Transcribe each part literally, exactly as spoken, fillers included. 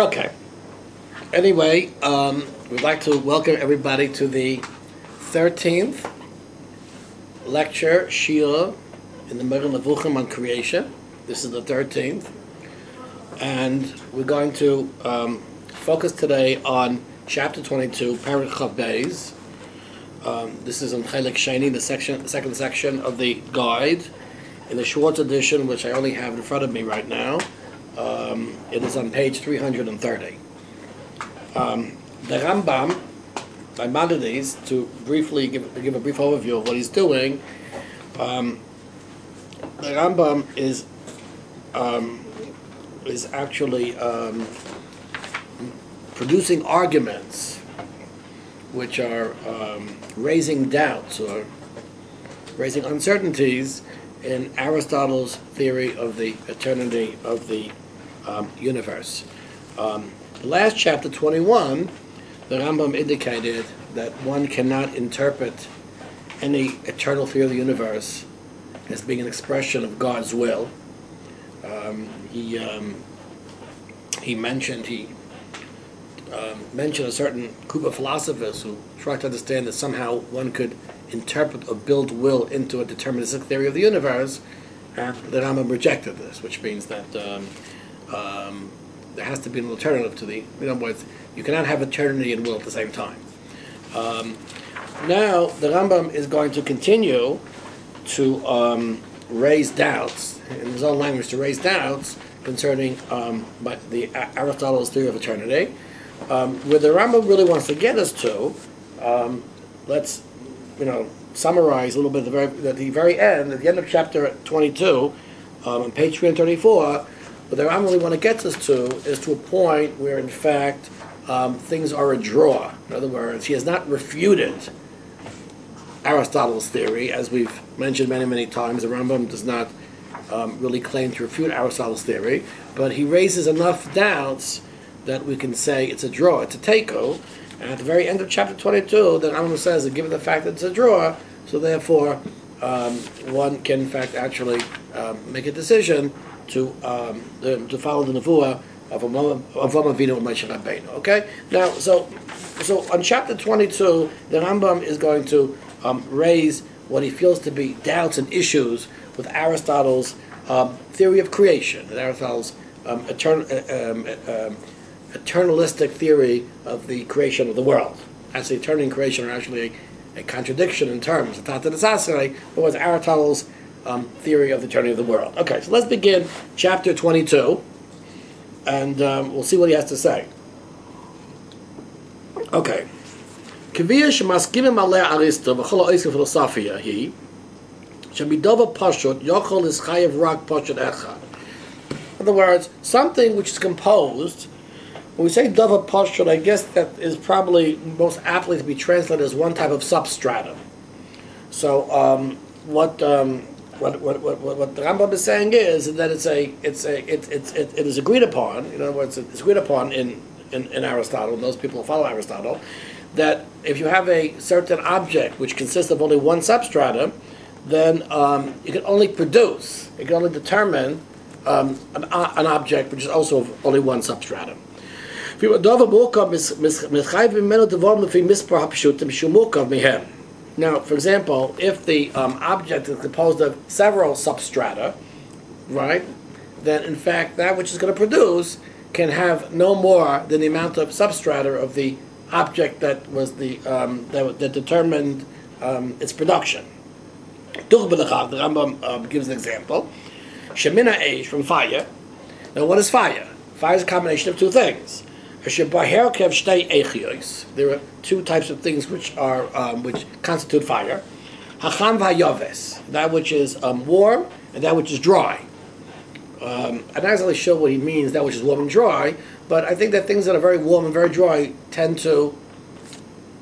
Okay. Anyway, um, we'd like to welcome everybody to the thirteenth lecture, Shiur, in the Moreh Nevuchim on creation. This is the thirteenth. And we're going to um, focus today on chapter twenty-two, Perich Habeiz. Um, this is in Heilek Sheini, the section, second section of the guide. In the Schwartz edition, which I only have in front of me right now, um, it is on page three hundred thirty. Um, the Rambam, Maimonides, to briefly give, to give a brief overview of what he's doing, um, the Rambam is um, is actually um, producing arguments which are um, raising doubts or raising uncertainties in Aristotle's theory of the eternity of the um, universe. Um, the last chapter, twenty-one, the Rambam indicated that one cannot interpret any eternal theory of the universe as being an expression of God's will. Um, he um, he mentioned he um, mentioned a certain group of philosophers who tried to understand that somehow one could interpret or build will into a deterministic theory of the universe, and the Rambam rejected this, which means that um, um, there has to be an alternative to the, in other words, you cannot have eternity and will at the same time. Um, now, the Rambam is going to continue to um, raise doubts, in his own language, to raise doubts concerning um, the Aristotle's theory of eternity. Um, where the Rambam really wants to get us to, um, let's you know, summarize a little bit at the very, at the very end, at the end of chapter twenty-two, um, on page three hundred thirty-four, what the Rambam really want to get us to is to a point where, in fact, um, things are a draw. In other words, he has not refuted Aristotle's theory. As we've mentioned many, many times, the Rambam does not um, really claim to refute Aristotle's theory, but he raises enough doubts that we can say it's a draw, it's a teiko. And at the very end of chapter twenty-two, the Rambam says that given the fact that it's a draw, so therefore um, one can in fact actually um, make a decision to um, to follow the nevuah of Avraham Avinu and Moshe Rabbeinu. Okay? Now, so so on chapter twenty-two, the Rambam is going to um, raise what he feels to be doubts and issues with Aristotle's um, theory of creation, and Aristotle's um, eternal... Uh, um, um, eternalistic theory of the creation of the world. Actually, eternity and creation are actually a, a contradiction in terms. But was Aristotle's um, theory of the eternity of the world. Okay, so let's begin chapter twenty-two, and um, we'll see what he has to say. Okay. Kaviyah Shniya Dovah Pashtun. In other words, something which is composed. When we say Dovah Pashtun, I guess that is probably most aptly to be translated as one type of substratum. So um, what, um, what what what what the Rambam is saying is that it's a it's a it it it, it is agreed upon. In other words, it's agreed upon in, in in Aristotle and those people who follow Aristotle that if you have a certain object which consists of only one substratum, then um, you can only produce, you can only determine um, an an object which is also of only one substratum. Now, for example, if the um, object is composed of several substrata, right, then in fact that which is going to produce can have no more than the amount of substrata of the object that was the um, that, that determined um, its production. The Rambam uh, gives an example: Shemina'eh age, from fire. Now, what is fire? Fire is a combination of two things. There are two types of things which are um, which constitute fire: hacham vayoves, that which is um, warm, and that which is dry. Um, I'm not exactly sure what he means, that which is warm and dry, but I think that things that are very warm and very dry tend to,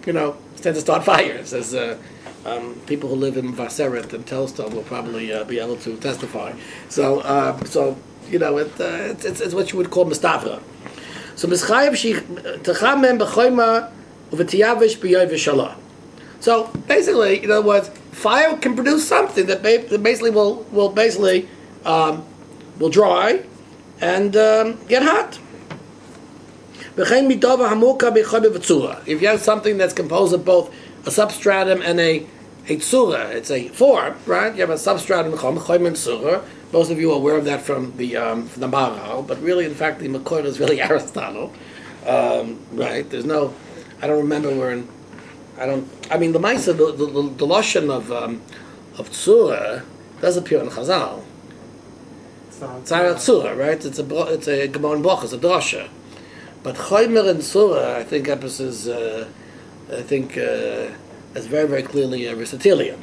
you know, tend to start fires. As uh, um, people who live in Vaseret and Telston will probably uh, be able to testify. So, uh, so you know, it, uh, it's, it's, it's what you would call mustafa. So basically, in other words, fire can produce something that basically will will basically um, will dry and um, get hot. If you have something that's composed of both a substratum and a, a tzura, it's a form, right? You have a substratum, choymel, tzura. Most of you are aware of that from the um, from the Maharal, but really, in fact, the Makor is really Aristotle, um, right? There's no, I don't remember where in, I don't, I mean, the Maisa, the, the, the Loshen of um, of Tzura does appear in Chazal. Tzara Tzura, right? It's a it's a Gemara in Bachas a drasha, but Choymer and Tzura, I think, is, uh, I think, uh, is very very clearly Aristotelian.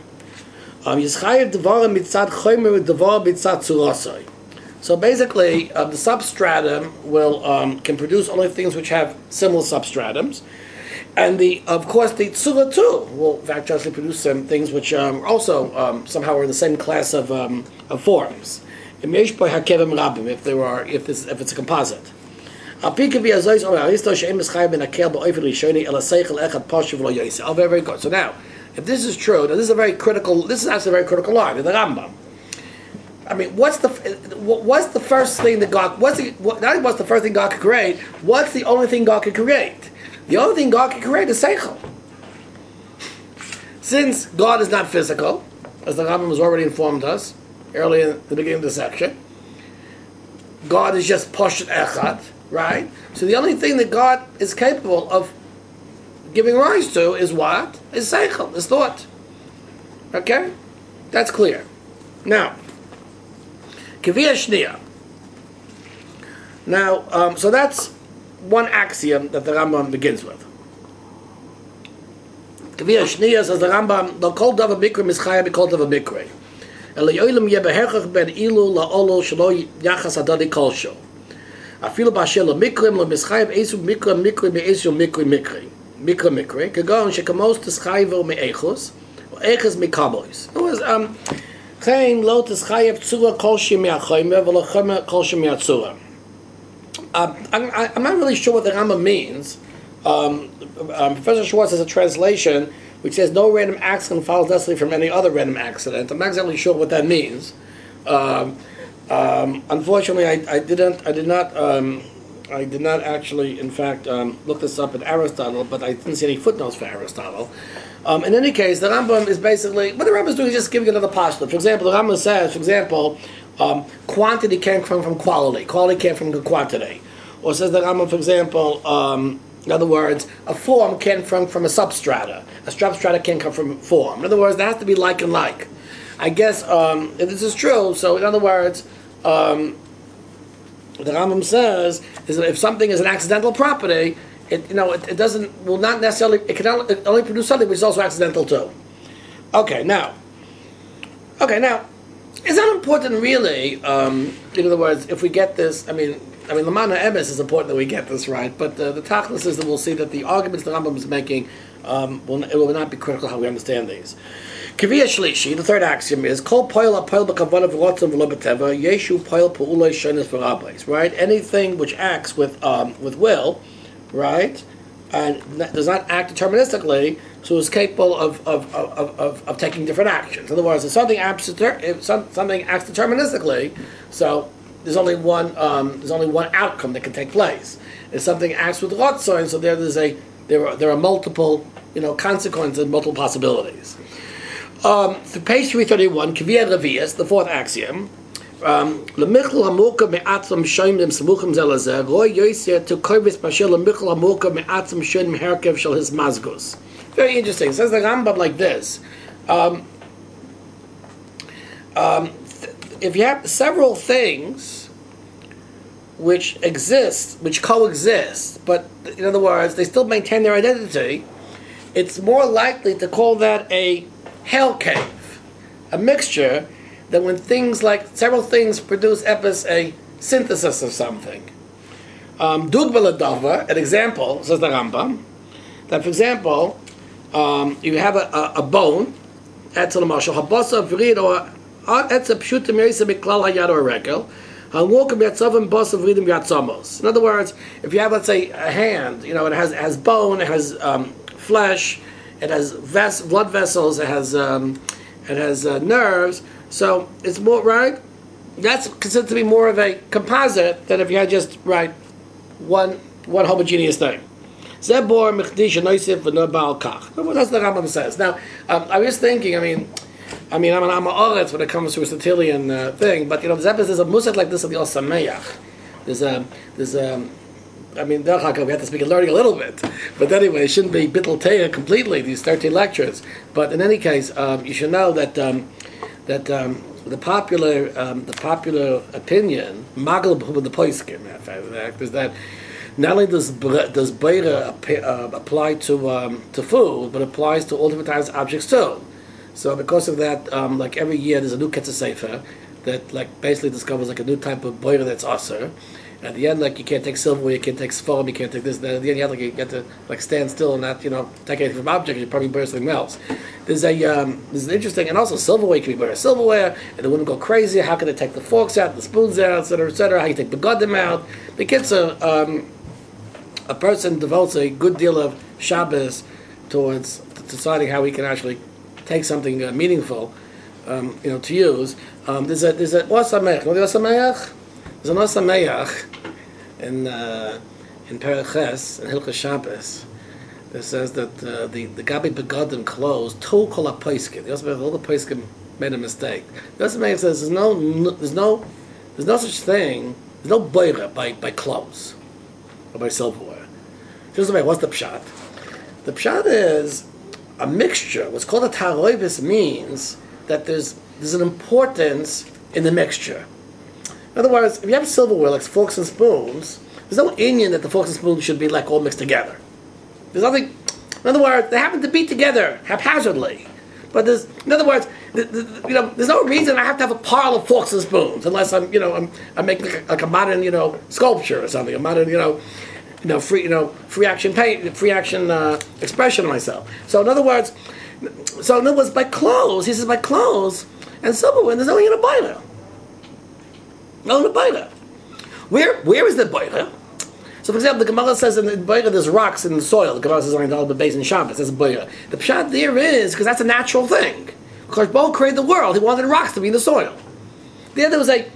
Um, so basically, uh, the substratum will um, can produce only things which have similar substratums, and the of course the tzura too will actually produce some things which um, also um, somehow are in the same class of, um, of forms. If there are if this if it's a composite. Oh, very very good. So now, if this is true, now this is a very critical. This is actually a very critical line in the Rambam. I mean, what's the what's the first thing that God? What's the, what, not what's the first thing God could create? What's the only thing God could create? The only thing God could create is seichel. Since God is not physical, as the Rambam has already informed us earlier in the beginning of the section, God is just poshet echad, right? So the only thing that God is capable of giving rise to is what? Is seichel, is thought. Okay? That's clear. Now, Kaviyah Shniya. Now, um, so that's one axiom that the Rambam begins with. Kaviyah Shniya says the Rambam, the kol davar mikra mischaya b'kol davar mikra. Elyolim yebeherach ben ilu la'olo shelo yachas adadi kolsho. Afilu b'asher l'mikrim l'mischaya b'esu mikra mikra b'esu mikra mikra. Mikra mikra, kagon shekamos t'schayver me'echos, or echos me'kabois. It was um, chaim lo t'schayev tzura kolshi me'achoymer, v'lochoymer kolshi me'atzura. I'm not really sure what the Rambam means. Um, um, Professor Schwartz has a translation which says no random accident follows necessarily from any other random accident. I'm not exactly sure what that means. Um, um, unfortunately, I, I didn't. I did not. Um, I did not actually, in fact, um, look this up in Aristotle, but I didn't see any footnotes for Aristotle. Um, in any case, the Rambam is basically, what the Rambam is doing is just giving another postulate. For example, the Rambam says, for example, um, quantity can't come from quality. Quality can't come from quantity. Or says the Rambam, for example, um, in other words, a form can't come from a substrata. A substrata can't come from form. In other words, there has to be like and like. I guess, um, if this is true, so in other words, um, the Rambam says is that if something is an accidental property, it you know it, it doesn't will not necessarily it can only, it only produce something which is also accidental too. Okay, now, okay now, it's not important really. Um, in other words, if we get this, I mean, I mean, Lamana Emes is important that we get this right. But uh, the tachlis is that we'll see that the arguments the Rambam is making um, will it will not be critical how we understand these. Kaviyah Shlishi, the third axiom is kol poil apoil b'kavana v'rotzon v'lo b'teva yeshu poil pa'ulei shenis v'rabbeis. Right, anything which acts with um, with will, right, and does not act deterministically, so is capable of of, of, of, of taking different actions. In other words, if something acts if something acts deterministically, so there's only one um, there's only one outcome that can take place. If something acts with ratzon, so there there's a there are, there are multiple you know consequences, multiple possibilities. Um, the page three thirty-one, Kaviyah Revius, the fourth axiom. Um, very interesting. It says the Rambam like this. Um, um, th- if you have several things which exist, which coexist, but in other words, they still maintain their identity, it's more likely to call that a hell cave, a mixture, that when things like several things produce epis a synthesis of something. Dugvela dava, an example, says the Rambam, that for example, um, you have a, a, a bone, etzel mashal habasa v'rid or etzel pshuta merisa miklal hayad or regel, halwokam yatzavim basa v'ridim yatzamos. In other words, if you have, let's say, a hand, you know, it has it has bone, it has um, flesh. It has ves- blood vessels. It has um, it has uh, nerves. So it's more right. That's considered to be more of a composite than if you had just right one one homogeneous thing. Zebor mechdish anoisif v'nobal kach. That's the Rambam says. Now, um, I was thinking. I mean, I mean, I'm an amaretz when it comes to a Aristotelian uh, thing, but you know, Zebor is a musaf like this of the Osameach. There's a, there's a. I mean, we have to speak in learning a little bit, but anyway, it shouldn't be bittul teia completely. These thirteen lectures, but in any case, um, you should know that um, that um, the popular um, the popular opinion, Magal the Poiskim, is that not only does does beira uh, apply to um, to food, but applies to all different types of objects too. So because of that, um, like every year, there's a new Ketzer Sefer that like basically discovers like a new type of beira that's aser. At the end, like, you can't take silverware, you can't take foam, you can't take this, that. At the end, you have, like, you have to, like, stand still and not, you know, take anything from objects. You probably burn something else. There's a, um, there's an interesting, and also silverware, you can burn silverware, and they wouldn't go crazy. How can they take the forks out, the spoons out, et cetera, et cetera? How you take the begadim out? The kids are, um, a person devotes a good deal of Shabbos towards deciding how we can actually take something uh, meaningful, um, you know, to use. Um, there's a, there's a, osameach, you know the osameach? There's an osameach in uh, in Perich in Hilchos Shabbos. It says that uh, the the Gabi Begadim closed to kol hapoiskim. The osameach, all the poiskim made a mistake. The osameach says there's no, no there's no there's no such thing. There's no boira by by clothes or by silverware. The osameach, what's the pshat? The pshat is a mixture. What's called a taroivis means that there's there's an importance in the mixture. In other words, if you have silverware, like forks and spoons, there's no inyan that the forks and spoons should be like all mixed together. There's nothing. In other words, they happen to be together haphazardly. But there's, in other words, the, the, you know, there's no reason I have to have a pile of forks and spoons unless I'm, you know, I'm, I'm making like a, like a modern, you know, sculpture or something, a modern, you know, you know, free, you know, free action paint, free action uh, expression of myself. So in other words, so in other words, by clothes, he says by clothes and silverware, there's no inyan of boira. No, the boira. Where, where is the boira? So, for example, the Gemara says in the boira there's rocks in the soil. The Gemara says on the basin Shabbos, that's boira. The pshat there is because that's a natural thing. Because Bo created the world, he wanted rocks to be in the soil. There, there was a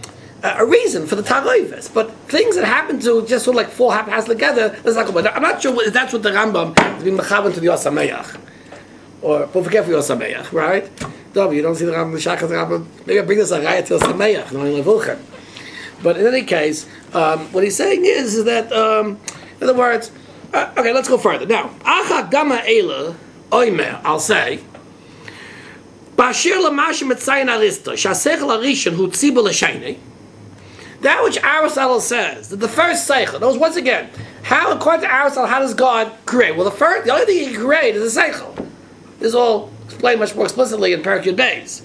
a reason for the taroivus, but things that happen to just sort of like fall haphazardly together. That's not good. I'm not sure if that's what the Rambam is being mechavan to the osameach, or don't forget for the osameach, right? W, you don't see the Rambam, the shachas Rambam. Maybe I bring this a raya to the osameach, not only Nevuchim. But in any case, um, what he's saying is, is that, um, in other words, uh, okay, let's go further. Now, Acha Gama Eila, Oimer, I'll say, Bashir Lamashim Etzayin Arista, Shasechel Arishan, Hu Tzibul Hasheni, that which Aristotle says, that the first seichel, those once again, how, according to Aristotle, how does God create? Well, the first, the only thing he can create is a seichel. This is all explained much more explicitly in Perich Habeiz.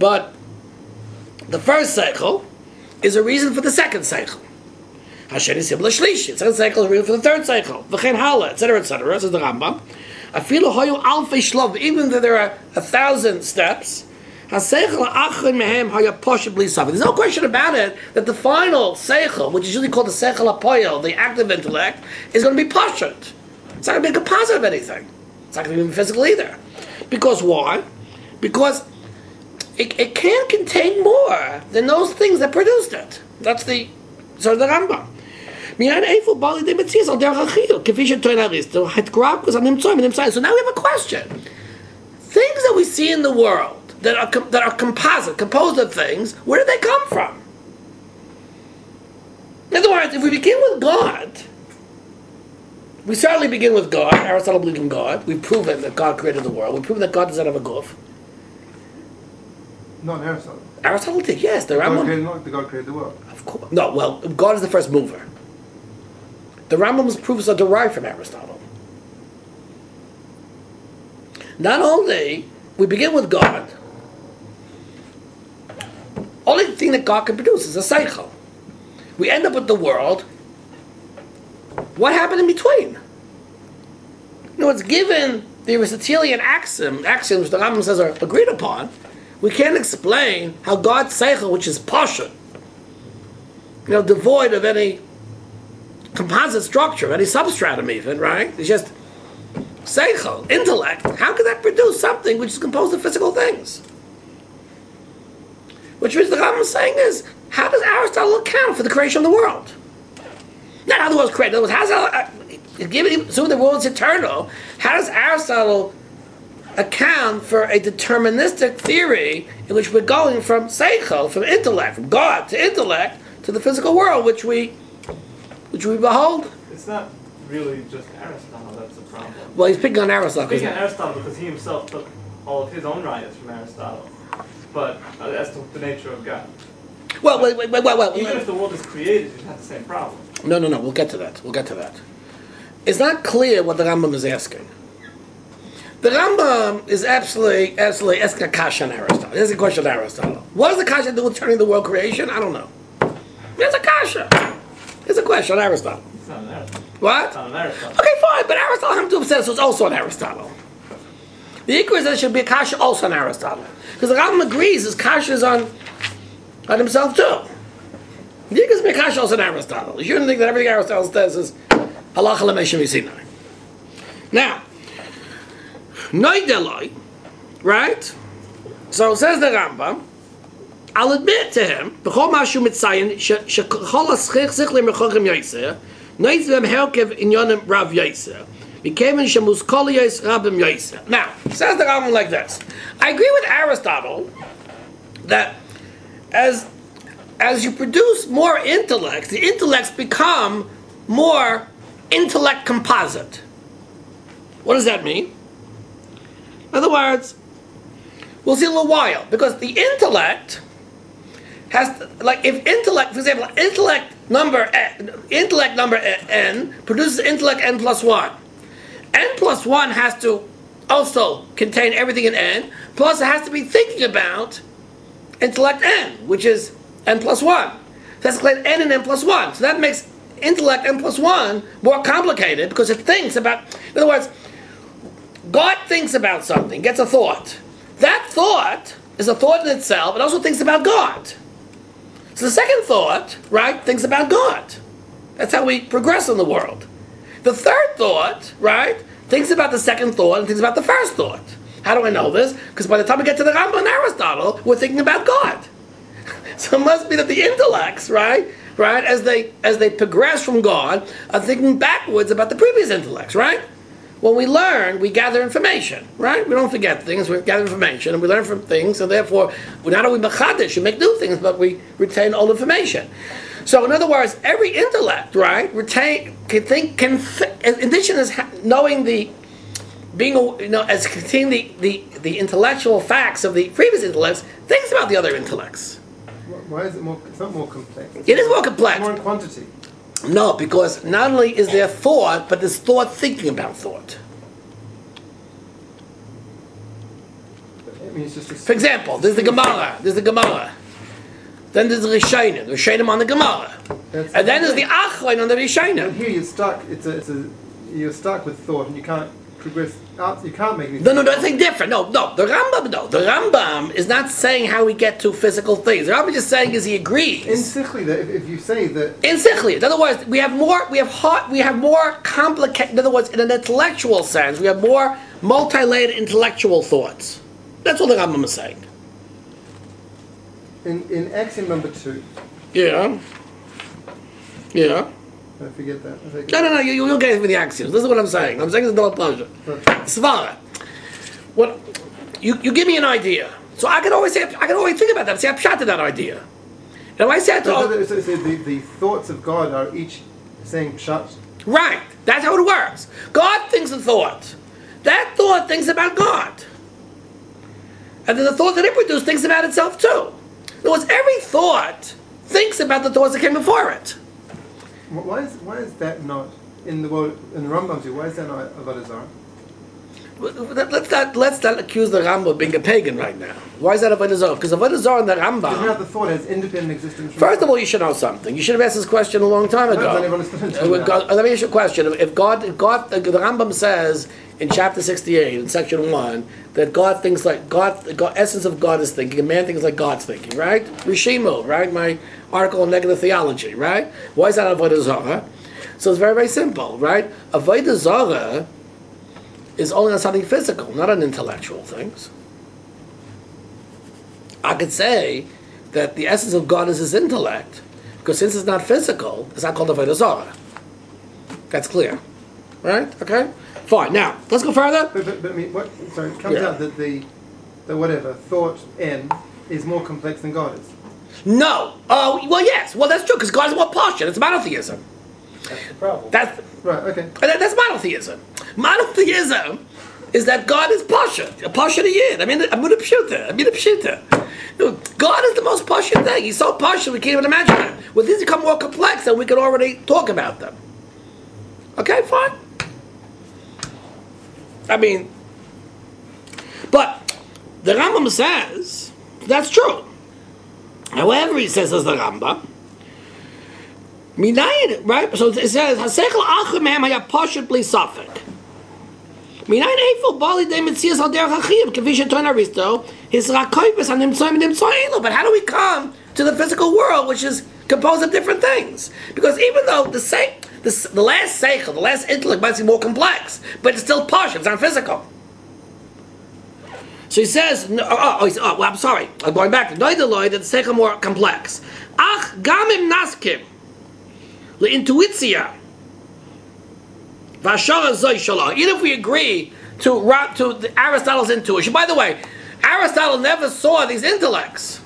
But the first seichel is a reason for the second seichel. Hashem is similar shlishi. The second seichel is a reason for the third seichel. V'chein hala, et cetera, et cetera. Says the Rambam. Afilu hayu alfei shlov. Even though there are a thousand steps, haseichel ha'achrin mehem hayu poshet b'li. There's no question about it that the final seichel, which is usually called the seichel hapoyel, the active intellect, is going to be poshet. It's not going to be a composite of anything. It's not going to be physical either. Because why? Because It, it can't contain more than those things that produced it. That's the so the Rambam. So now we have a question. Things that we see in the world that are com- that are composite, composed of things, where did they come from? In other words, if we begin with God, we certainly begin with God. Aristotle believes in God. We've proven that God created the world. We've proven that God doesn't have a goof. No, Aristotle. Aristotle did, yes. The, the Rambam. God created, the God created the world. Of course. No, well, God is the first mover. The Rambam's proofs are derived from Aristotle. Not only we begin with God, only thing that God can produce is a seichel. We end up with the world. What happened in between? You know, it's given the Aristotelian axiom, axioms the Rambam says are agreed upon. We can't explain how God's seichel, which is poshet, you know, devoid of any composite structure, of any substratum even, right? It's just seichel, intellect. How could that produce something which is composed of physical things? Which means the Rambam is saying is, how does Aristotle account for the creation of the world? Not how the world's created. In other words, how's given assume the world's eternal? How does Aristotle account for a deterministic theory in which we're going from seichel, from intellect, from God to intellect, to the physical world, which we, which we behold? It's not really just Aristotle that's the problem. Well, he's picking on Aristotle. He's picking on Aristotle because he himself took all of his own riots from Aristotle, but uh, as to the nature of God. Well, wait, wait, wait, wait, wait. Even if the world is created, you have the same problem. No, no, no. We'll get to that. We'll get to that. It's not clear what the Rambam is asking. The Rambam is absolutely, absolutely asking a kasha on Aristotle. That's a question on Aristotle. What does the kasha do with turning the world creation? I don't know. It's a kasha. It's a question on Aristotle. It's not an Aristotle. What? It's not an Aristotle. Okay, fine. But Aristotle had to obsess was also on Aristotle. The equation should be a kasha also on Aristotle, because the Rambam agrees his kasha is on. On himself too. You can speak Hashos and Aristotle. You shouldn't think that everything Aristotle says is halacha l'meishim yisinai. Now, noideloi, right? So says the Rambam. I'll admit to him b'chol mashu mitzayin shechol aschich zichlim rechogim yaiseh noitzvem herkev inyonim rav yaiseh b'keven shemuskol yais rabim yaiseh. Now says the Rambam like this. I agree with Aristotle that. As as you produce more intellects, the intellects become more intellect composite. What does that mean? In other words, we'll see in a little while, because the intellect has to, like if intellect, for example, intellect number n, intellect number n produces intellect n plus one. N plus one has to also contain everything in n, plus it has to be thinking about intellect n, which is n plus one. So that's called n and n plus one. So that makes intellect n plus one more complicated because it thinks about. In other words, God thinks about something, gets a thought. That thought is a thought in itself. It also thinks about God. So the second thought, right, thinks about God. That's how we progress in the world. The third thought, right, thinks about the second thought and thinks about the first thought. How do I know this? Because by the time we get to the Rambam and Aristotle, we're thinking about God. So it must be that the intellects, right, right, as they as they progress from God, are thinking backwards about the previous intellects, right? When we learn, we gather information, right? We don't forget things; we gather information, and we learn from things. And therefore, we're not only machadish, we make new things, but we retain old information. So, in other words, every intellect, right, retain can think. Can th- in addition is ha- knowing the. Being, you know, as containing the, the, the intellectual facts of the previous intellects, thinks about the other intellects. Why is it more? It's not more complex. It is more complex. It's more in quantity. No, because not only is there thought, but there's thought thinking about thought. I mean, it's just a... For example, there's the Gemara. There's the Gemara. Then there's the Rishonim. The Rishonim on the Gemara. That's and then there's the Achron on the Rishonim. And here you're stuck. It's a, it's a, you're stuck with thought, and you can't. Progress out, you can't make anything. No, no, nothing different. No, no. The Rambam, no. The Rambam is not saying how we get to physical things. The Rambam is just saying is he agrees. In sichli, if, if you say that. In sichli. In other words, we have more. We have hot. We have more complicated. In other words, in an intellectual sense, we have more multi-layered intellectual thoughts. That's what the Rambam is saying. In in axiom number two. Yeah. Yeah. I forget that. I forget no, no, no, you, you'll get it with the axioms. This is what I'm saying. I'm saying it's no pleasure. Svara. What, you, you give me an idea. So I can always say, I can always think about that. See, I've shot to that idea. And I said, so, so, so, so the, the thoughts of God are each saying pshat. Right. That's how it works. God thinks a thought. That thought thinks about God. And then the thought that it produced thinks about itself too. In other words, every thought thinks about the thoughts that came before it. Why is why is that not in the world in the Rambam's view? Why is that not about Avodah Zarah? Let's not let's not accuse the Rambam of being a pagan right now. Why is that Avodah Zarah? Because Avodah Zarah and the Rambam. Now the thought has independent existence. First of all, you should know something. You should have asked this question a long time ago. No, God, let me ask you a question. If God, if God, the Rambam says in chapter sixty-eight, in section one, that God thinks like God, the essence of God is thinking, and man thinks like God's thinking, right? Rishimu, right? My article on negative theology, right? Why is that Avodah Zarah? So it's very, very simple, right? Avodah Zarah is only on something physical, not on intellectual things. I could say that the essence of God is his intellect, because since it's not physical, it's not called Avodah Zarah. That's clear. Right? Okay? Fine. Now, let's go further. But, but, but I mean, what, sorry, it comes yeah. out that the, the whatever, thought N is more complex than God is. No. Oh, uh, well, yes. Well, that's true, because God is more partial. It's monotheism. That's the problem. That's, right, okay. That, that's monotheism. Monotheism is that God is Pasha. Pasha Yid. I mean, I'm going to pshuta. I'm going to pshuta. God is the most Pasha thing. He's so Pasha we can't even imagine him. Well, these become more complex and we can already talk about them. Okay, fine. I mean, but the Rambam says that's true. However, he says as the Rambam, Minayin, right? So it says Hasechel Achimem Haya Pasha Bli Safek. Minayin Eifel Bali De Mitzias Al Derech Achim Kavisha Ton Aristo His Rakoyves An Nimtzoyim Nimtzoyim. But how do we come to the physical world, which is composed of different things? Because even though the same. This, the last seichel, the last intellect might seem more complex, but it's still partial, it's not physical. So he says, no, oh, oh, he said, oh, well, I'm sorry, I'm going back to neither loy, that the seichel more complex. Ach gamim naskim, leintuitzia, v'ashara zoi shalom. Even if we agree to, to the Aristotle's intuition, by the way, Aristotle never saw these intellects.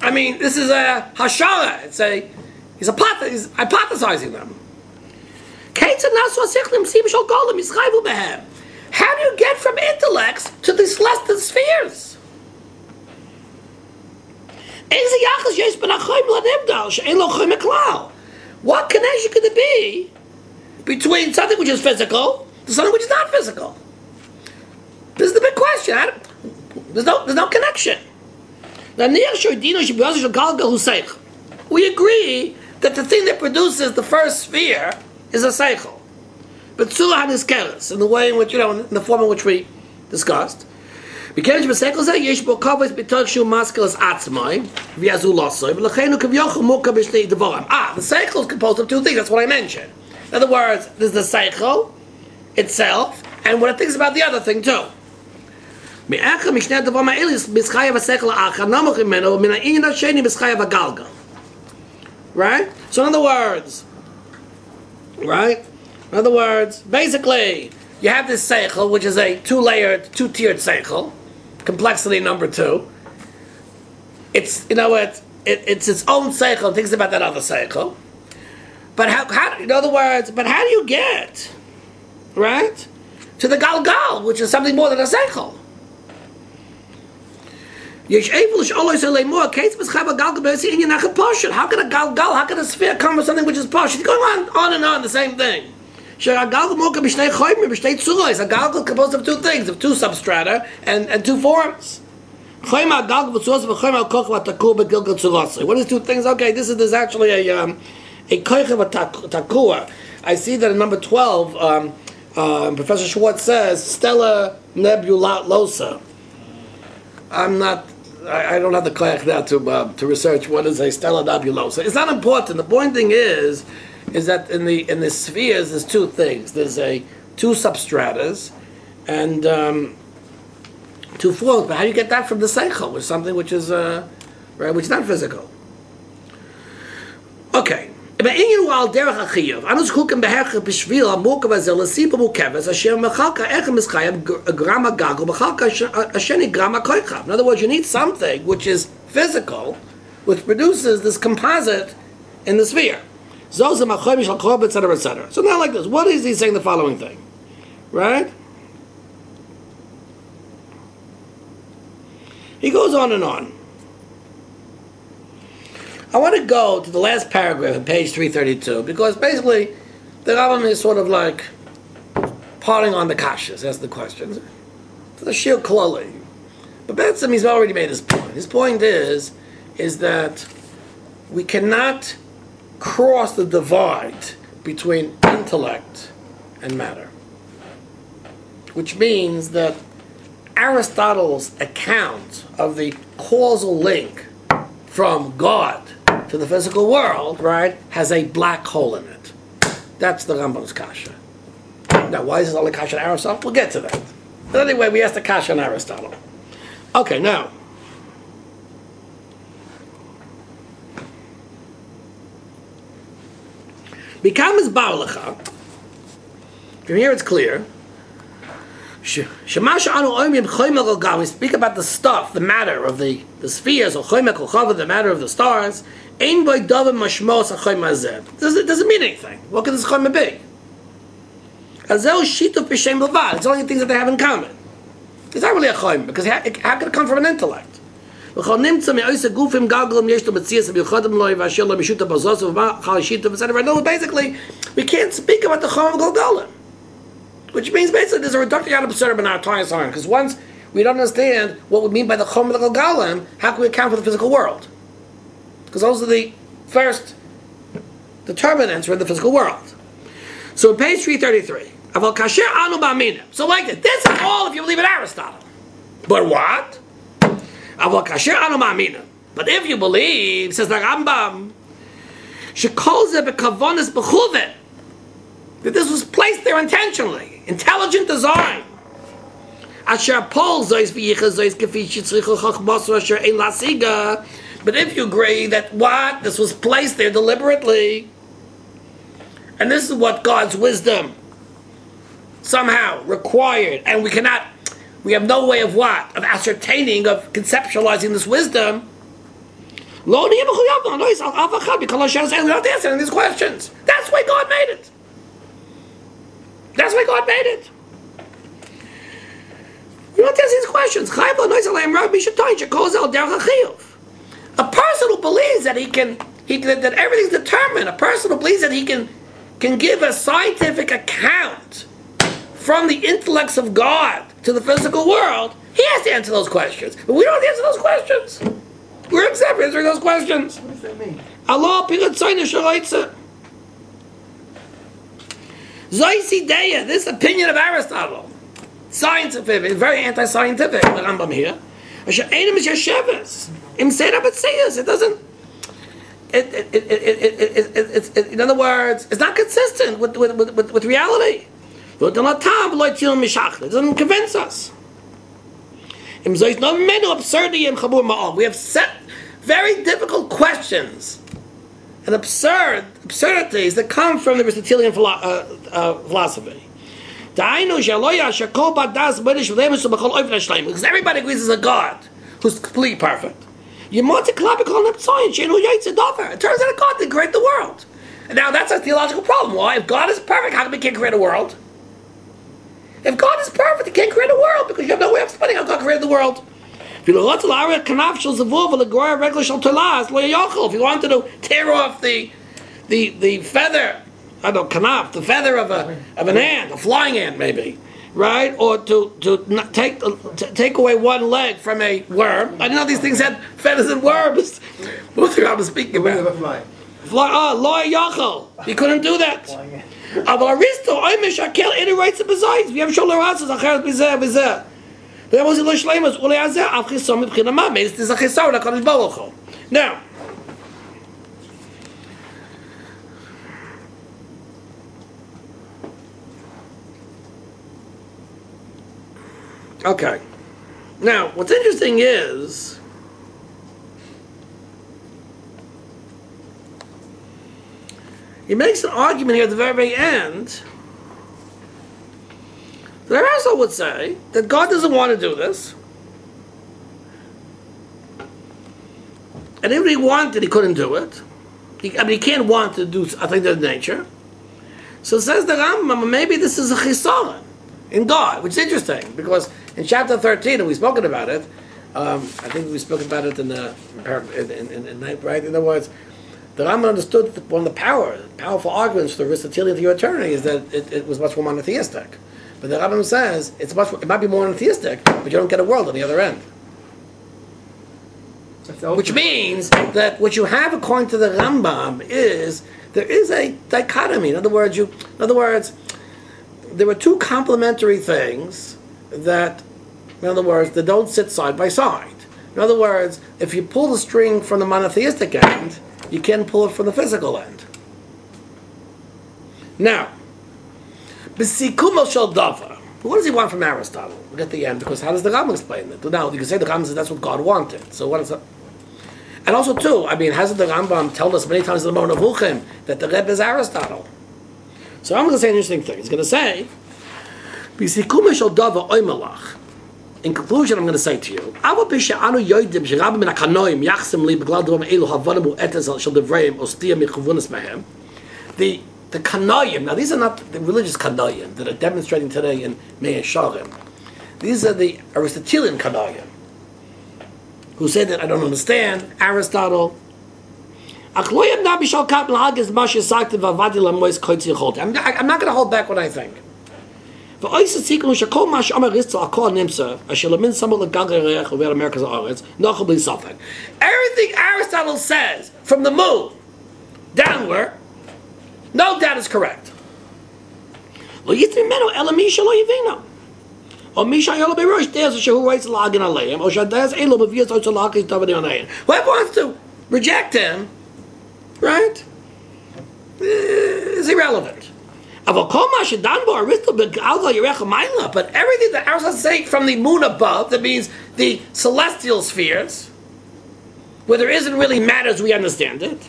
I mean, this is a hashara, it's a He's, hypoth- he's hypothesizing them. How do you get from intellects to these celestial spheres? What connection could there be between something which is physical to something which is not physical? This is the big question. I don't, there's, no, there's no connection. We agree that the thing that produces the first sphere is a seichel, but tzula haniskeres in the way in which you know, in the form in which we discussed. Ah, the seichel is composed of two things. That's what I mentioned. In other words, there's the seichel itself, and when it thinks about the other thing too. Right? So in other words, right? In other words, basically, you have this seichel, which is a two-layered, two-tiered seichel, complexity number two. It's, you know, it, it, it's its own seichel, it thinks about that other seichel. But how, how, in other words, but how do you get, right, to the galgal, which is something more than a seichel? How can a galgal, how can a sphere come from something which is posh? It's going on, on and on, the same thing. A galgal is composed of two things, of two substrata and, and two forms. What is two things? Okay, this is there's actually a um, a koichev takua. I see that in number twelve, um, uh, Professor Schwartz says, Stella nebulosa. I'm not, I, I don't have the clack now to uh, to research what is a stella nebulosa. It's not important. The point thing is, is that in the in the spheres there's two things. There's a two substratas, and um, two forms. But how do you get that from the seichel, which is something which is uh, right, which is not physical? Okay. In other words, you need something which is physical, which produces this composite in the sphere. So now like this, what is he saying the following thing? Right? He goes on and on. I want to go to the last paragraph on page three thirty-two, because basically the Rambam is sort of like parting on the kashas, asks the questions. For the sheer clearly. But Batsim, he's already made his point. His point is, is that we cannot cross the divide between intellect and matter. Which means that Aristotle's account of the causal link from God to the physical world, right, has a black hole in it. That's the Rambam's kasha. Now, why is this only kasha in Aristotle? We'll get to that. But anyway, we asked the kasha in Aristotle. Okay, now. Becomes Baalacha. From here it's clear. We speak about the stuff, the matter of the, the spheres, or choymel, the matter of the stars. It doesn't, doesn't mean anything. What could this choymer be? It's only things that they have in common. It's not really a choymer, because how, how could it come from an intellect? Basically, we can't speak about the choymer Golgolim. Which means basically there's a reductio ad absurdum in our Torah's arm, because once we don't understand what we mean by the Chum of the Golgolim, how can we account for the physical world? Because those are the first determinants for the physical world. So in page three thirty-three, Aval Kasher Anu Ba'aminu. So like this, this is all if you believe in Aristotle. But what? Aval Kasher Anu Ba'aminu. But if you believe, says the Rambam, Shekol Zeh B'Kavonas B'Chuveh, that this was placed there intentionally. Intelligent design. But if you agree that what? This was placed there deliberately. And this is what God's wisdom somehow required. And we cannot, we have no way of what? Of ascertaining, of conceptualizing this wisdom. We don't have to answer any of these questions. That's why God made it. That's why God made it. You don't answer these questions. A person who believes that he can, he, that everything's determined, a person who believes that he can, can give a scientific account from the intellects of God to the physical world, he has to answer those questions. But we don't answer those questions. We're exempt from answering those questions. What does that mean? Allah Zoisideya, this opinion of Aristotle, scientific, very anti-scientific, the Rambam here. It doesn't, it, it, it, it, it, it, in other words, it's not consistent with, with, with, with reality. It doesn't convince us. We have set very difficult questions and absurd absurdities that come from the Aristotelian philo- uh, uh, philosophy. Because everybody agrees there's a God who's completely perfect. It turns out God did create the world. Now that's a theological problem. Why? If God is perfect, how come He can't create a world? If God is perfect, He can't create a world because you have no way of explaining how God created the world. If you wanted to tear off the the the feather, I don't know, kanaf, the feather of a of an ant, a flying ant maybe, right? Or to to not take to take away one leg from a worm. I didn't know these things had feathers and worms. What I was speaking about? Fly. Fly. Oh, loy yochel. He couldn't do that. But Aristotle, Oimish, Akel, iterates it besides. We have sholer answers. Acher bizer bizer. Now, okay. Now, what's interesting is he makes an argument here at the very, very end. The Rasul would say that God doesn't want to do this. And if he wanted, he couldn't do it. He, I mean, he can't want to do a thing of nature. So says the Rambam, maybe this is a chisaron in God, which is interesting, because in chapter thirteen, and we've spoken about it, um, I think we spoke about it in the, in, in, in, in, in, right? In other words, the Rambam understood that one of the power, powerful arguments for the Aristotelian view of eternity is that it, it was much more monotheistic. But the Rambam says it's much, it might be more monotheistic, but you don't get a world on the other end. Which means that what you have, according to the Rambam, is there is a dichotomy. In other words, you, in other words, there are two complementary things that, in other words, that don't sit side by side. In other words, if you pull the string from the monotheistic end, you can pull it from the physical end. Now. What does he want from Aristotle? We'll get to the end, because how does the Rambam explain that? Now, you can say the Rambam says that's what God wanted. So what is that? And also too, I mean, hasn't the Rambam told us many times in the Moreh Nevuchim that the Rebbe is Aristotle? So I'm going to say an interesting thing. He's going to say, in conclusion, I'm going to say to you, the the Kana'im, now these are not the religious Kana'im that are demonstrating today in Mei Sharim. These are the Aristotelian Kana'im who said that I don't understand Aristotle. I'm not going to hold back what I think. Everything Aristotle says from the moon downward, no doubt is correct. Whoever wants to reject him, right, is irrelevant. But everything that Aristotle says from the moon above, that means the celestial spheres, where there isn't really matter as we understand it,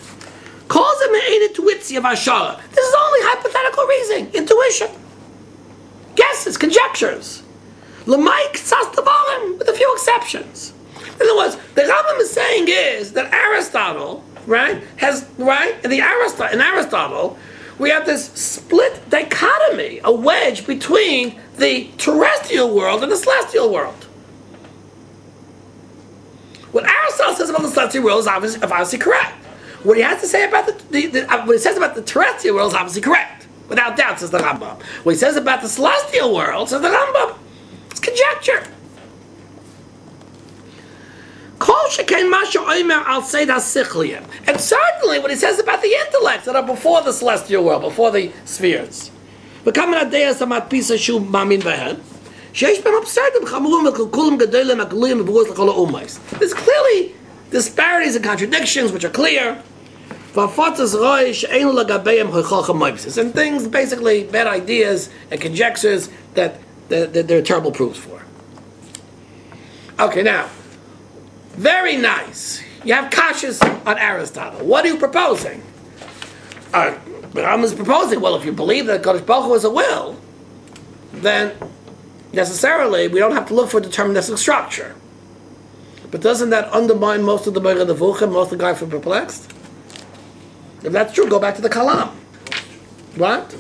calls him an intuition of Ashara. This is only hypothetical reasoning, intuition, guesses, conjectures, with a few exceptions. In other words, the Rambam is saying is that Aristotle, right, has right, and the Aristotle in Aristotle. We have this split dichotomy, a wedge between the terrestrial world and the celestial world. What Aristotle says about the celestial world is obviously, obviously correct. What he has to say about the, the, the what he says about the terrestrial world is obviously correct, without doubt, says the Rambam. What he says about the celestial world, says the Rambam, it's conjecture. And certainly what he says about the intellects that are before the celestial world, before the spheres. There's clearly disparities and contradictions which are clear. And things, basically, bad ideas and conjectures that, that, that there are terrible proofs for. Okay, now. Very nice. You have kashas on Aristotle. What are you proposing? Uh, Rambam is proposing, well, if you believe that Kodesh Baruch Hu is a will, then necessarily we don't have to look for a deterministic structure. But doesn't that undermine most of the Moreh Nevuchim, most of the guy from Perplexed? If that's true, go back to the Kalam. What?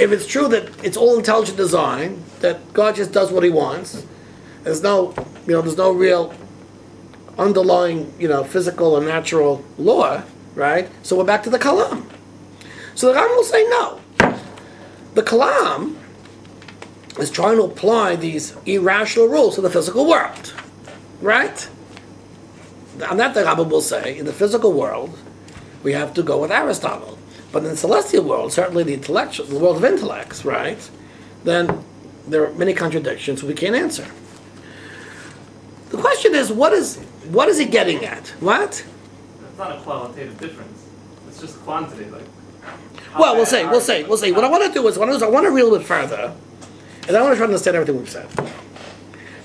If it's true that it's all intelligent design, that God just does what He wants, there's no, you know, there's no real underlying, you know, physical and natural law, right? So we're back to the Kalam. So the Rambam will say no. The Kalam is trying to apply these irrational rules to the physical world, right? And that the Rambam will say, in the physical world, we have to go with Aristotle. But in the celestial world, certainly the intellectual, the world of intellects, right? Then there are many contradictions we can't answer. The question is, what is What is he getting at? What? It's not a qualitative difference. It's just quantity. Like, well, we'll say, we'll say, we'll say. What I want to do is, what I want to, I want to read a little bit further, and I want to try to understand everything we've said,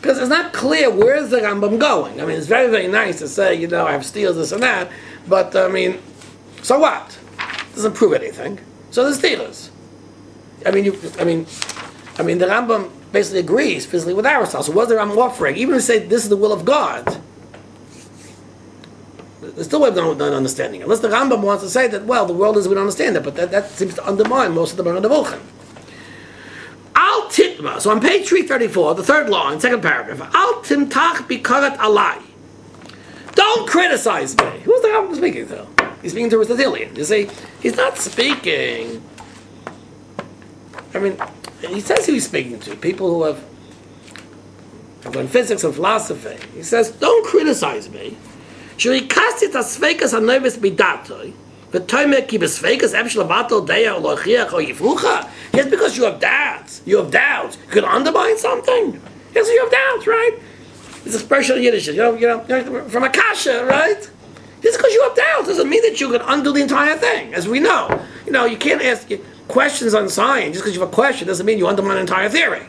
because it's not clear where is the Rambam going. I mean, it's very, very nice to say, you know, I have steals this and that, but I mean, so what? It doesn't prove anything. So there's steals. I mean, you, I mean, I mean, the Rambam basically agrees physically with Aristotle. So what is the Rambam offering? Even if you say this is the will of God, there's still a way of not understanding it. Unless the Rambam wants to say that, well, the world is, we don't understand it, but that, that seems to undermine most of the Moreh Nevuchim. Al Titma, so on page three thirty-four, the third line, second paragraph, Al Timtach Bikarat Alai. Don't criticize me. Who's the Rambam speaking to? He's speaking to Aristotelian. You see, he's not speaking. I mean, he says who he's speaking to, people who have, have learned physics and philosophy. He says, don't criticize me. Just because you have doubts, you have doubts, you can undermine something. Yes, you have doubts, right? It's a special Yiddish, you know, you know, from Akasha, right? Just because you have doubts doesn't mean that you can undo the entire thing, as we know. You know, you can't ask questions on science. Just because you have a question doesn't mean you undermine an entire theory.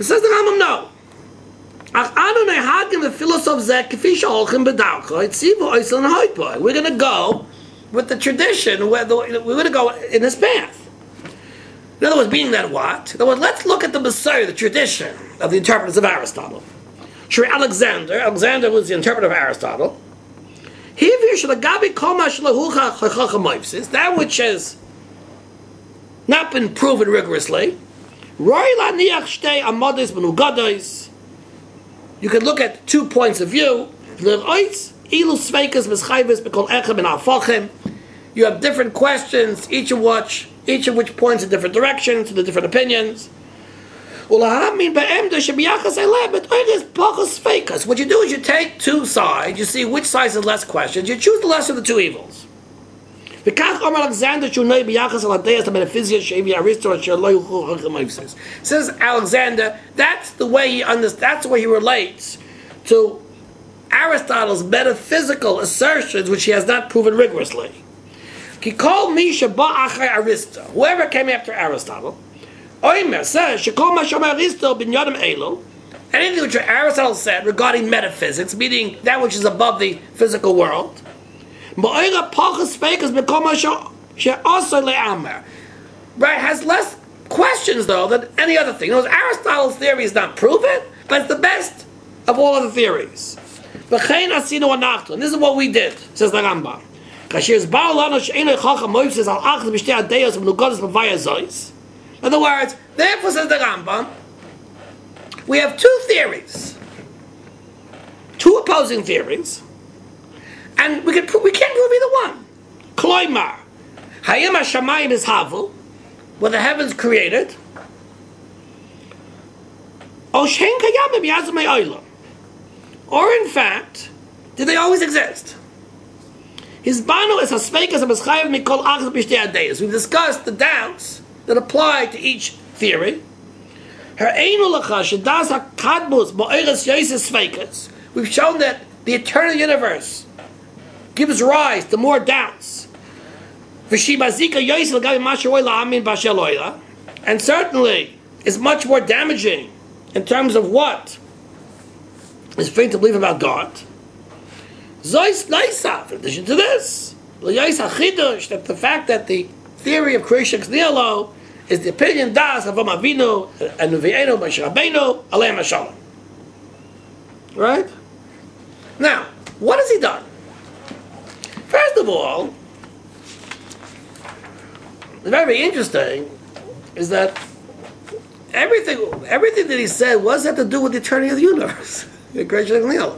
But says the Rambam, no. We're going to go with the tradition, where the, we're going to go in this path. In other words, being that what? In other words, let's look at the Vaseret, the tradition of the interpreters of Aristotle. Shri Alexander, Alexander was the interpreter of Aristotle. That which has not been proven rigorously. You can look at two points of view. You have different questions, each of which, each of which points in different directions, the different opinions. What you do is you take two sides, you see which side has less questions, you choose the less of the two evils. Says Alexander, that's the way he under, that's the way he relates to Aristotle's metaphysical assertions, which he has not proven rigorously. Whoever came after Aristotle, Choymer says, anything which Aristotle said regarding metaphysics, meaning that which is above the physical world, right, has less questions, though, than any other thing. In other words, Aristotle's theory is not proven, but it's the best of all other theories. And this is what we did, says the Rambam. In other words, therefore, says the Rambam, we have two theories, two opposing theories, and we, can pro- we can't prove either one. Kloimar, Hayim HaShamayim is Havu, were the heavens created? Or in fact, did they always exist? His banu is hasveikas hamaschayev mikol achas b'shtei adayos. We've discussed the doubts that apply to each theory. We've shown that the eternal universe gives rise to more doubts. And certainly is much more damaging in terms of what is faith to believe about God. In addition to this, that the fact that the theory of creation K'nilo is the opinion das Avraham Avinu and Nuvi'enu Moshe Rabbeinu Aleim Hashalom. Right? Now, what has he done? First of all, very interesting is that everything everything that he said was had to do with the eternity of the universe, the creation K'nilo.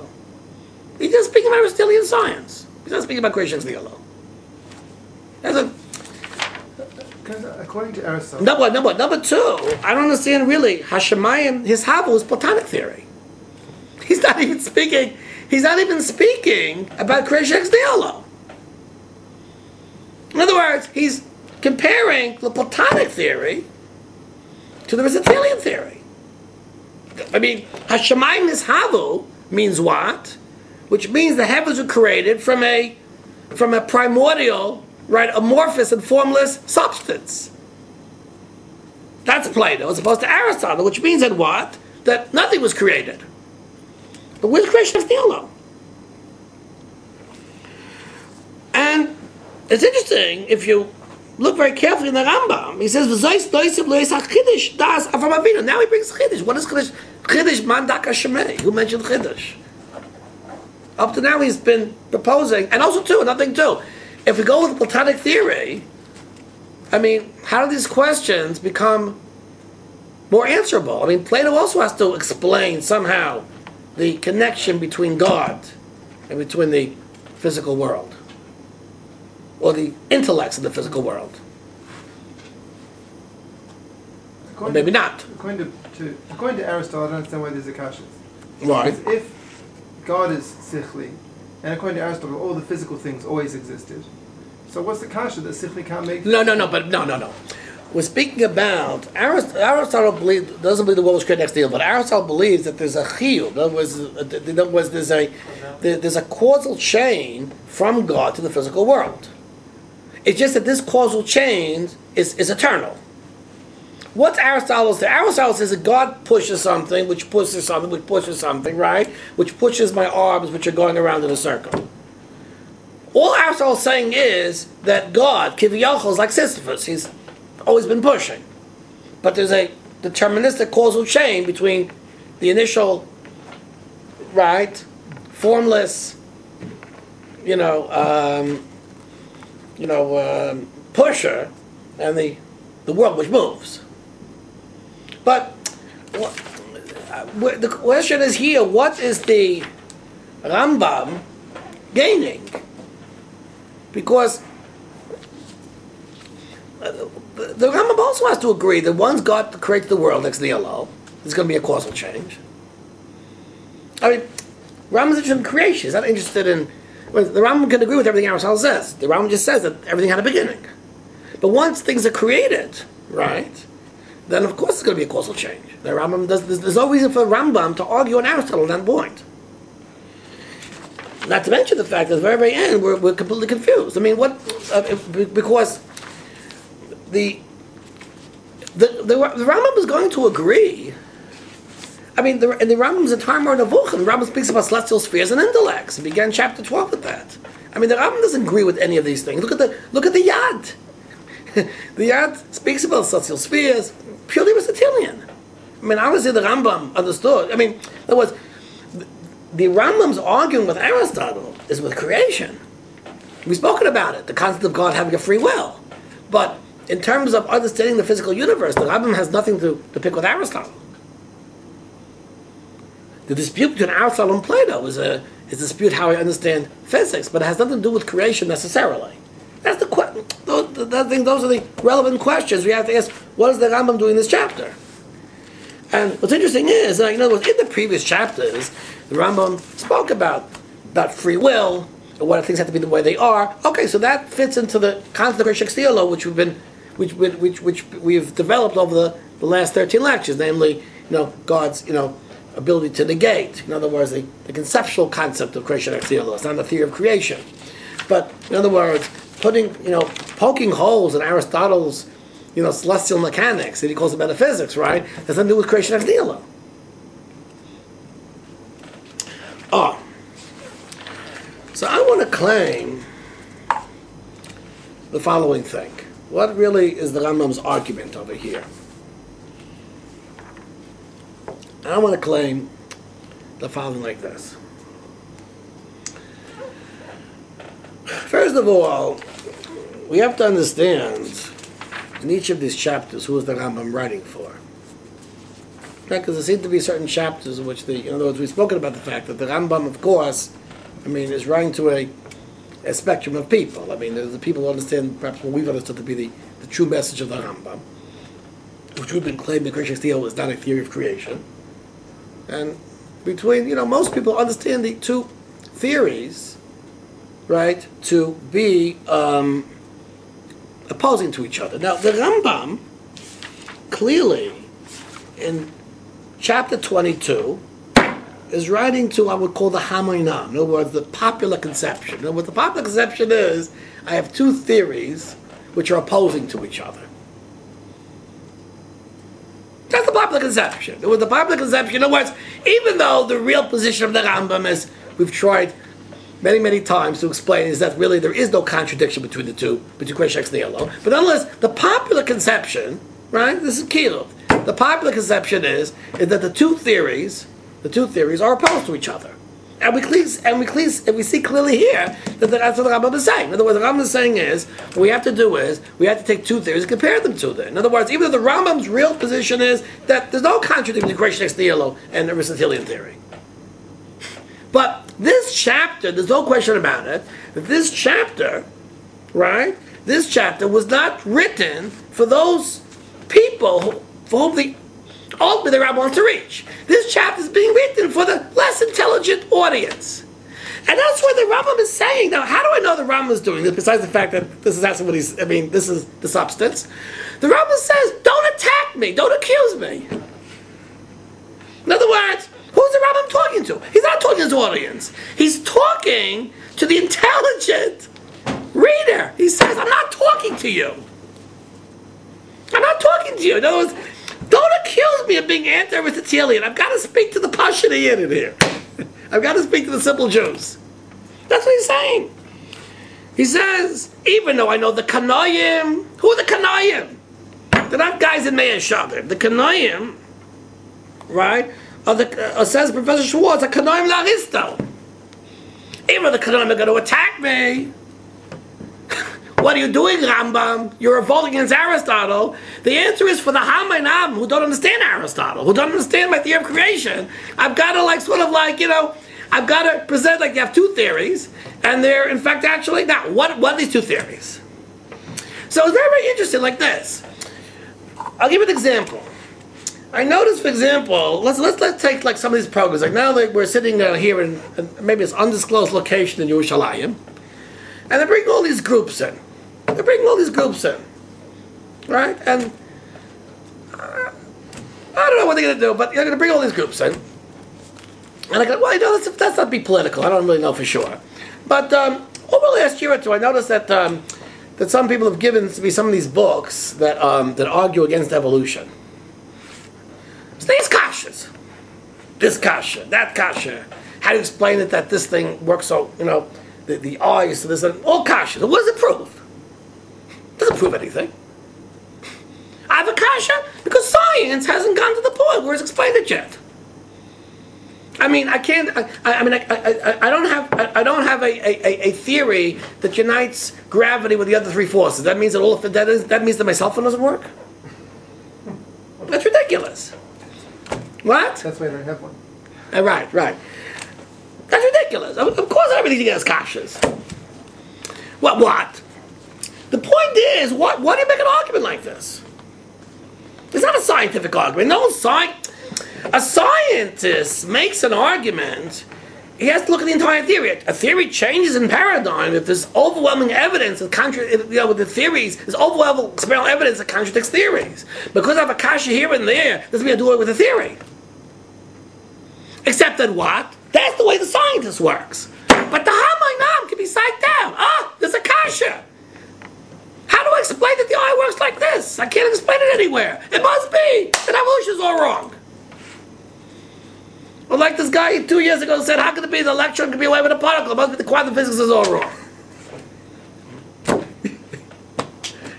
He's just speaking about Aristotelian science. He's not speaking about creation K'nilo. That's a According to Aristotle. Number one, number one. Number two, I don't understand really. Hashemayim, his Havel is Platonic theory. He's not even speaking, he's not even speaking about creation ex nihilo. In other words, he's comparing the Platonic theory to the Aristotelian theory. I mean, Hashemayim is Havel means what? Which means the heavens were created from a from a primordial, right, amorphous and formless substance. That's Plato as opposed to Aristotle, which means that what? That nothing was created. But where's creation of Nilo? And it's interesting, if you look very carefully in the Rambam, he says, now he brings Chiddush. What is Chiddush? Chiddush man daka shemei. Who mentioned Chiddush? Up to now he's been proposing, and also too, another thing too, if we go with Platonic theory, I mean, how do these questions become more answerable? I mean, Plato also has to explain somehow the connection between God and between the physical world, or the intellects of the physical world. Or maybe not. According to, to, according to Aristotle, I don't understand why these are kashas. Why? Because if God is seichel, and according to Aristotle, all the physical things always existed. So what's the kasha that seichel can't make? No, no, no, but no, no, no. We're speaking about, Arist- Aristotle believed, doesn't believe the world was created next to him, but Aristotle believes that there's a chiyuv. In other words, in other words there's, a, there, there's a causal chain from God to the physical world. It's just that this causal chain is, is eternal. What's Aristotle say? Aristotle says that God pushes something, which pushes something, which pushes something, right? Which pushes my arms, which are going around in a circle. All Aristotle is saying is that God, Kiviyachol, is like Sisyphus. He's always been pushing. But there's a deterministic causal chain between the initial, right, formless, you know, um, you know, um, pusher, and the the world which moves. But well, uh, the question is here: what is the Rambam gaining? Because uh, the Rambam also has to agree that once God creates the world, ex nihilo, there's going to be a causal change. I mean, Rambam's interested in creation. He's not interested in. Well, the Rambam can agree with everything Aristotle says. The Rambam just says that everything had a beginning. But once things are created, right, then of course it's going to be a causal change. The Rambam does, there's, there's no reason for Rambam to argue on Aristotle at that point. Not to mention the fact that at the very, very end we're, we're completely confused. I mean, what? Uh, if, because the the, the the Rambam is going to agree. I mean, the, in the Rambam's entire Moreh Nevuchim, the Rambam speaks about celestial spheres and intellects. He began chapter twelve with that. I mean, the Rambam doesn't agree with any of these things. Look at the look at the Yad. The Yad speaks about celestial spheres. Purely Aristotelian. I mean, obviously the Rambam understood. I mean, in other words, the Rambam's arguing with Aristotle is with creation. We've spoken about it, the concept of God having a free will. But in terms of understanding the physical universe, the Rambam has nothing to, to pick with Aristotle. The dispute between Aristotle and Plato is a, is a dispute how we understand physics, but it has nothing to do with creation necessarily. That's the question. I think those are the relevant questions we have to ask. What is the Rambam doing in this chapter? And what's interesting is, in other words, in the previous chapters, the Rambam spoke about, about free will, and what if things have to be the way they are. Okay, so that fits into the concept of Shikstiolo, which we've been, which which which we've developed over the, the last thirteen lectures, namely, you know, God's, you know, ability to negate. In other words, the, the conceptual concept of creation ex nihilo. It's not the theory of creation, but in other words, putting, you know, poking holes in Aristotle's, you know, celestial mechanics that he calls it metaphysics, right? That's nothing to do with creation ex nihilo. Oh, so I want to claim the following thing: what really is the Rambam's argument over here? I want to claim the following like this. First of all, we have to understand in each of these chapters who is the Rambam writing for. Because there seem to be certain chapters in which the, in other words, we've spoken about the fact that the Rambam, of course, I mean, is writing to a, a spectrum of people. I mean, there's the people who understand perhaps what we've understood to be the, the true message of the Rambam, which we've been claiming that creation ex nihilo is not a theory of creation. And between, you know, most people understand the two theories, right, to be um, opposing to each other. Now, the Rambam, clearly, in chapter twenty-two, is writing to what I would call the hamoinam, in other words, the popular conception. In other words, the popular conception is, I have two theories which are opposing to each other. That's the popular conception. It was the popular conception. In other words, even though the real position of the Rambam is, we've tried many, many times to explain, is that really there is no contradiction between the two, between creation ex nihilo. But nonetheless, the popular conception, right, this is Kilo, the popular conception is, is that the two theories, the two theories are opposed to each other. And we, and we, and we see clearly here that that's what the Rambam is saying. In other words, what the Rambam is saying is, what we have to do is, we have to take two theories and compare them to them. In other words, even though the Rambam's real position is that there's no contradiction between creation ex nihilo and Aristotelian theory. But this chapter, there's no question about it, that this chapter, right, this chapter was not written for those people who, for whom the ultimately, the Rambam wants to reach. This chapter is being written for the less intelligent audience. And that's what the Rambam is saying. Now, how do I know the Rambam is doing this, besides the fact that this is actually what he's, I mean, this is the substance? The Rambam says, don't attack me, don't accuse me. In other words, who's the Rambam talking to? He's not talking to his audience. He's talking to the intelligent reader. He says, I'm not talking to you. I'm not talking to you. In other words, don't accuse me of being anti-Aristotelian. I've got to speak to the Pashanian in here. I've got to speak to the simple Jews. That's what he's saying. He says, even though I know the Kana'im, who are the Kana'im? They're not guys in Meir Shabbat. The Kana'im, right, are the, uh, says Professor Schwartz, are Kana'im l'Aristo. Even though the Kana'im are going to attack me, what are you doing, Rambam? You're revolting against Aristotle. The answer is for the Ham and Am who don't understand Aristotle, who don't understand my theory of creation. I've got to like sort of like, you know, I've got to present like you have two theories, and they're in fact actually not. What, what are these two theories? So it's very, very interesting like this. I'll give you an example. I noticed, for example, let's let's let's take like some of these programs. Like now that we're sitting down here in, in maybe it's undisclosed location in Yerushalayim, and they bring all these groups in. They're bringing all these groups in, right? And uh, I don't know what they're going to do, but they're going to bring all these groups in. And I go, well, you know, that's, that's not be political. I don't really know for sure. But um, over the last year or two, I noticed that um, that some people have given me some of these books that um, that argue against evolution. So these kashas, this kasha, that kasha. How do you explain it that this thing works? So you know, the, the eyes, this, and all kashas. What does it prove? Doesn't prove anything. I have a kasha because science hasn't gone to the point where it's explained it yet. I mean, I can't. I, I mean, I, I, I don't have. I, I don't have a, a, a theory that unites gravity with the other three forces. That means that all. That is. That means that my cell phone doesn't work. That's ridiculous. What? That's why I don't have one. Uh, right. Right. That's ridiculous. Of, of course, everything has kashas. What? What? The point is, why, why do you make an argument like this? It's not a scientific argument. No sci- A scientist makes an argument, he has to look at the entire theory. A theory changes in paradigm if there's overwhelming evidence that contra- if, you know, with the theories, there's overwhelming experimental evidence that contradicts theories. Because I have a kasha here and there, doesn't mean I do it with a theory. Except that what? That's the way the scientist works. But the Hamaynam can be psyched out. Ah, there's a kasha. How do I explain that the eye works like this? I can't explain it anywhere. It must be that evolution is all wrong. Or like this guy two years ago said, how can it be the electron can be away with a particle? It must be the quantum physics is all wrong.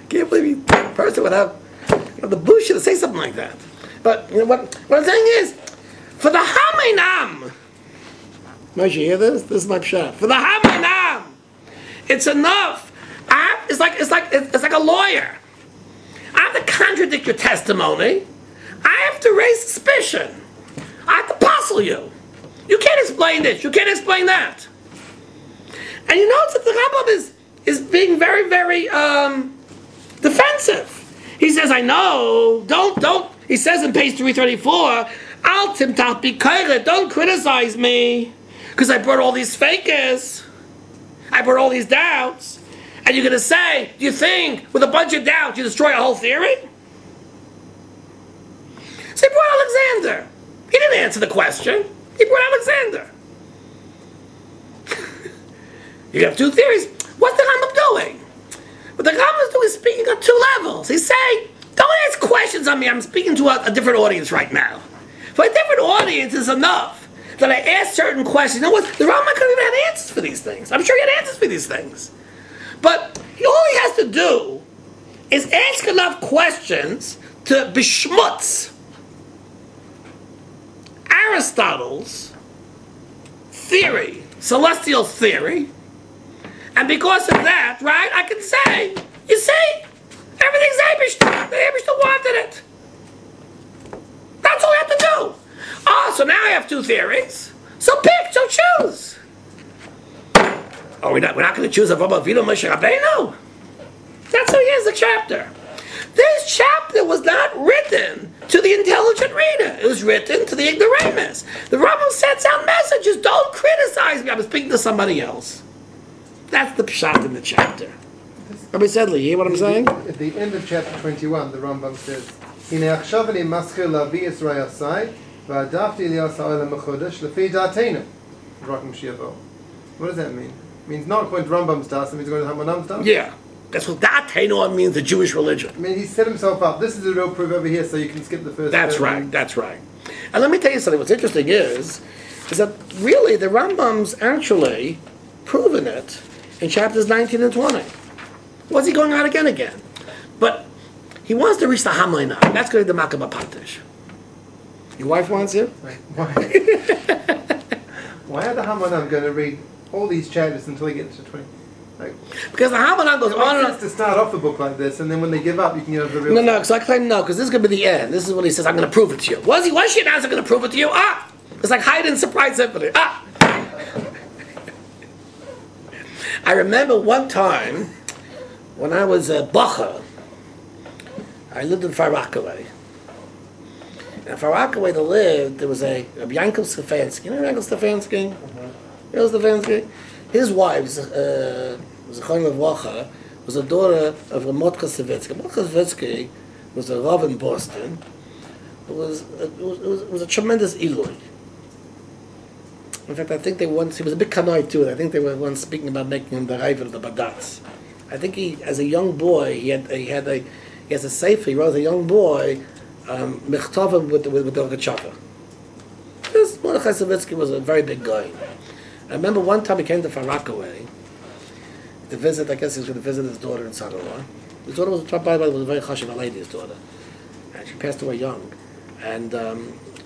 Can't believe a person would have the bullshit to say something like that. But you know what, what I'm saying is, for the Hamaynam, Moshe, you hear this? This is my pshat. For the Hamaynam, it's enough. I, it's like it's like it's like a lawyer. I have to contradict your testimony. I have to raise suspicion. I have to puzzle you. You can't explain this. You can't explain that. And you notice that the Rambam is is being very very um, defensive. He says, "I know. Don't don't." He says in page three thirty-four, "Al timtach bi kaira. Don't criticize me, because I brought all these fakers. I brought all these doubts." And you're going to say, do you think, with a bunch of doubts, you destroy a whole theory? So he brought Alexander. He didn't answer the question. He brought Alexander. You have two theories. What's the Rambam doing? What the Rambam is doing is speaking on two levels. He's saying, don't ask questions on me. I'm speaking to a, a different audience right now. For a different audience is enough that I ask certain questions. You know what? The Rambam couldn't even have answers for these things. I'm sure he had answers for these things. But all he has to do is ask enough questions to beschmutz Aristotle's theory, celestial theory, and because of that, right, I can say, you see, everything's Eibishter. The Eibishter wanted it. That's all I have to do. Oh, so now I have two theories. So pick, so choose. Oh, we're not, we're not going to choose Avraham Avinu, Moshe Rabbeinu. That's how he is the chapter. This chapter was not written to the intelligent reader. It was written to the ignoramus. The Rambam sets out messages. Don't criticize me. I'm speaking to somebody else. That's the pshat in the chapter. Rabbi Sedley, you hear what I'm saying? At the end of chapter twenty-one, the Rambam says, "Hine achshav ani maskir lavi Yisrael asai, va'adavti li'asa'el ha'mechodesh lefi da'atenu, rakim shi'avo." What does that mean? It means not according to Rambam's Das, it means according to Hamanam's Das. Yeah. That's what that Tainoan means, the Jewish religion. I mean, he set himself up. This is a real proof over here, so you can skip the first. That's right, and... that's right. And let me tell you something. What's interesting is, is that really the Rambam's actually proven it in chapters nineteen and twenty. What's he going on again again? But he wants to reach the Hamayna. That's going to be the Makaba Patish. Your wife wants you? Wait, why? Why are the Hamanam going to read all these chapters until he gets to twenty? Like, because the Hamanam goes on and on. To start off the book like this, and then when they give up, you can get over the real. No, no, because I claim no, because this is going to be the end. This is when he says, "I'm going to prove it to you." Was he? Was she not going to prove it to you? Ah, it's like hide and surprise symphony. Ah. I remember one time when I was a bacha, I lived in Far Rockaway. And far Rockaway to live, there was a, a Yankov Stefanski. You know Yankov Stefanski? Mm-hmm. You know Stefanski? His wife, uh, was a choymel Wacha, was a daughter of Motka Savitsky. Motka Savitsky was a rav in Boston. It was, it was, it was, it was a tremendous Eloi. In fact, I think they once, he was a big Kana'im too, and I think they were once speaking about making him the Rav of the Badatz. I think he, as a young boy, he had, he had a, he has a sefer, he wrote as a young boy, Um, Mechtavim with with, with the Chaka. This Mordechai Savitsky was a very big guy. I remember one time he came to Far Rockaway to visit. I guess he was going to visit his daughter and son-in-law. His daughter was, by the way, was a very chashuva lady. His daughter, and she passed away young. And um,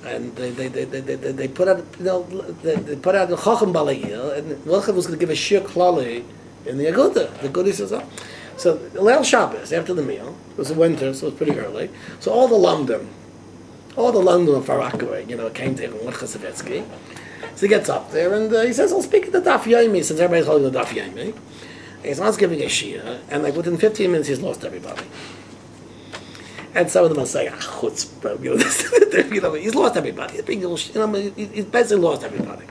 and they they, they they they they put out you know they, they put out the chacham balayil, and Mordechai was going to give a shir klali in the aguda. The goody says, "Oh." So, Leil Shabbos, after the meal, it was winter, so it was pretty early, so all the London, all the London of Far Rockaway, you know, came to him, Mordechai Savitsky. So he gets up there, and uh, he says, I'll speak at the Daf Yomi, since everybody's holding the Daf Yomi. And he's not giving a shia, and like within fifteen minutes, he's lost everybody. And some of them are saying, ah, chutzpah, you know, this, you know, he's lost everybody. He's, being, you know, he's basically lost everybody.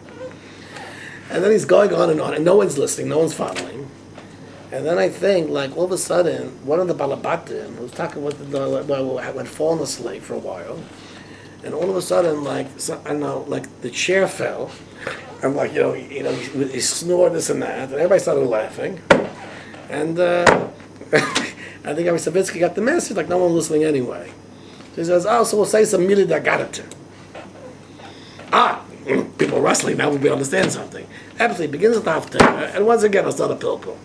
And then he's going on and on, and no one's listening, no one's following. And then I think, like, all of a sudden, one of the Balabatim, who's talking with the, well, had fallen asleep for a while, and all of a sudden, like, so, I don't know, like, the chair fell, and, like, you know, he, you know, he, he snored this and that, and everybody started laughing, and uh, I think Ari Savitsky got the message, like, no one listening anyway. So he says, oh, so we'll say some mili da garata. Ah, people wrestling, now we understand something. Absolutely, begins with after, and once again, it's not a pilpul.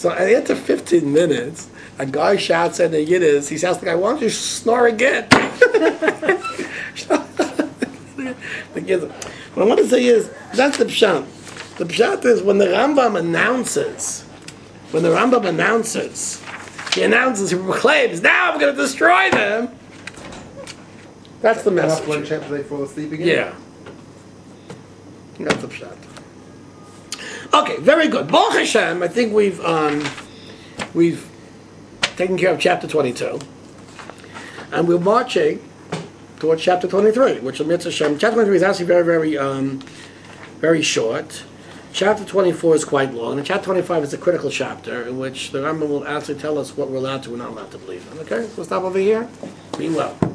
So after fifteen minutes, a guy shouts at the Yiddish, he shouts to the guy, why don't you snore again? What I want to say is, that's the pshat. The pshat is when the Rambam announces, when the Rambam announces, he announces, he proclaims, now I'm going to destroy them. That's the message. After one chapter they fall asleep again? Yeah. That's the pshat. Okay, very good. Baruch Hashem, I think we've um, we've taken care of chapter twenty-two, and we're marching towards chapter twenty-three, which admits Hashem. Chapter twenty-three is actually very, very, um, very short. Chapter twenty-four is quite long, and chapter twenty-five is a critical chapter in which the Rambam will actually tell us what we're allowed to and not allowed to believe in. Okay, so we'll stop over here. Be well.